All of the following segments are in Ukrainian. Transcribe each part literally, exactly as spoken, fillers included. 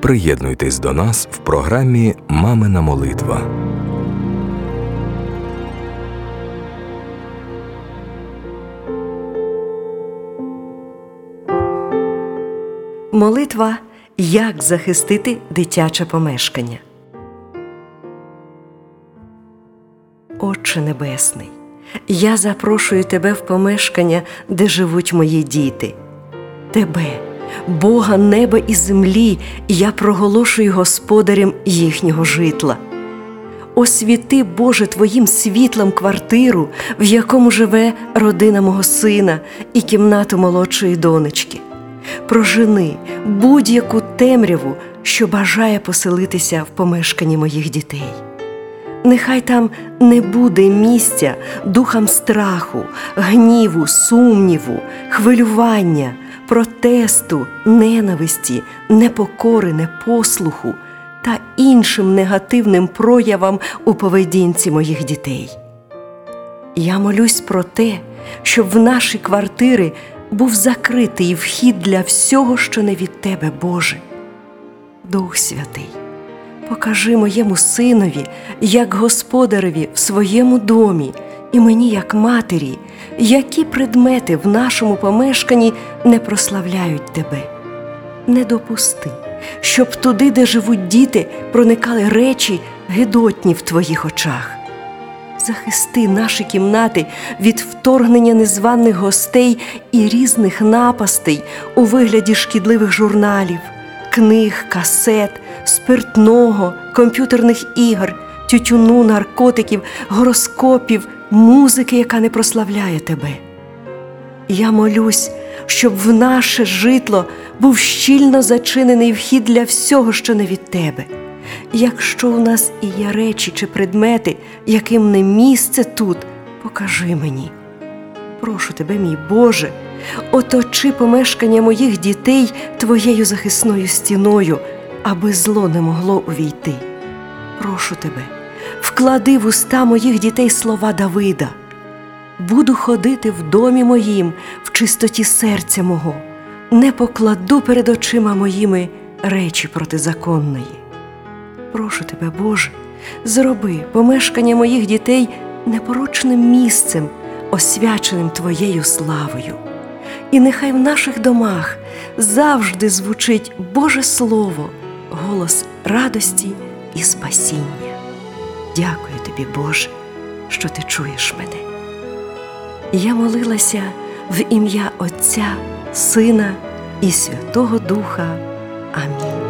Приєднуйтесь до нас в програмі «Мамина молитва». Молитва «Як захистити дитяче помешкання». Отче Небесний, я запрошую Тебе в помешкання, де живуть мої діти. Тебе, Бога неба і землі, я проголошую господарем їхнього житла. Освіти, Боже, Твоїм світлом квартиру, в якому живе родина мого сина і кімнату молодшої донечки. Прожени будь-яку темряву, що бажає поселитися в помешканні моїх дітей. Нехай там не буде місця духам страху, гніву, сумніву, хвилювання, протесту, ненависті, непокори, непослуху та іншим негативним проявам у поведінці моїх дітей. Я молюсь про те, щоб в наші квартири був закритий вхід для всього, що не від Тебе, Боже. Дух Святий, покажи моєму синові, як господареві в своєму домі, і мені, як матері, які предмети в нашому помешканні не прославляють Тебе. Не допусти, щоб туди, де живуть діти, проникали речі, гидотні в Твоїх очах. Захисти наші кімнати від вторгнення незваних гостей і різних напастей у вигляді шкідливих журналів, книг, касет, спиртного, комп'ютерних ігор, тютюну, наркотиків, гороскопів, музики, яка не прославляє Тебе. Я молюсь, щоб в наше житло був щільно зачинений вхід для всього, що не від Тебе. Якщо у нас і є речі чи предмети, яким не місце тут, покажи мені. Прошу Тебе, мій Боже, оточи помешкання моїх дітей Твоєю захисною стіною, аби зло не могло увійти. Прошу Тебе, вклади в уста моїх дітей слова Давида. Буду ходити в домі моїм в чистоті серця мого, не покладу перед очима моїми речі протизаконної. Прошу Тебе, Боже, зроби помешкання моїх дітей непорочним місцем, освяченим Твоєю славою. І нехай в наших домах завжди звучить Боже Слово, голос радості і спасіння. Дякую Тобі, Боже, що Ти чуєш мене. Я молилася в ім'я Отця, Сина і Святого Духа. Амінь.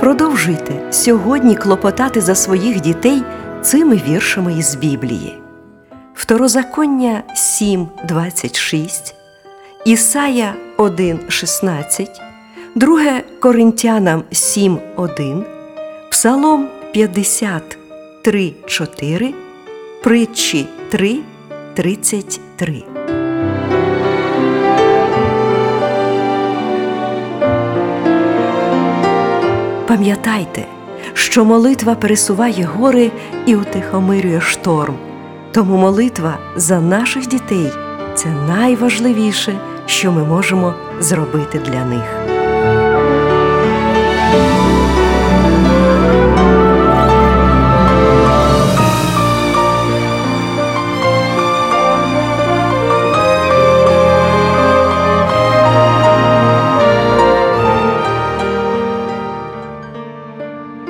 Продовжуйте сьогодні клопотати за своїх дітей цими віршами із Біблії. Второзаконня сім двадцять шість, Ісая один шістнадцять, Друге Коринтянам сім один, Псалом п'ятдесят три чотири, Притчі три тридцять три. Пам'ятайте, що молитва пересуває гори і утихомирює шторм. Тому молитва за наших дітей – це найважливіше, що ми можемо зробити для них.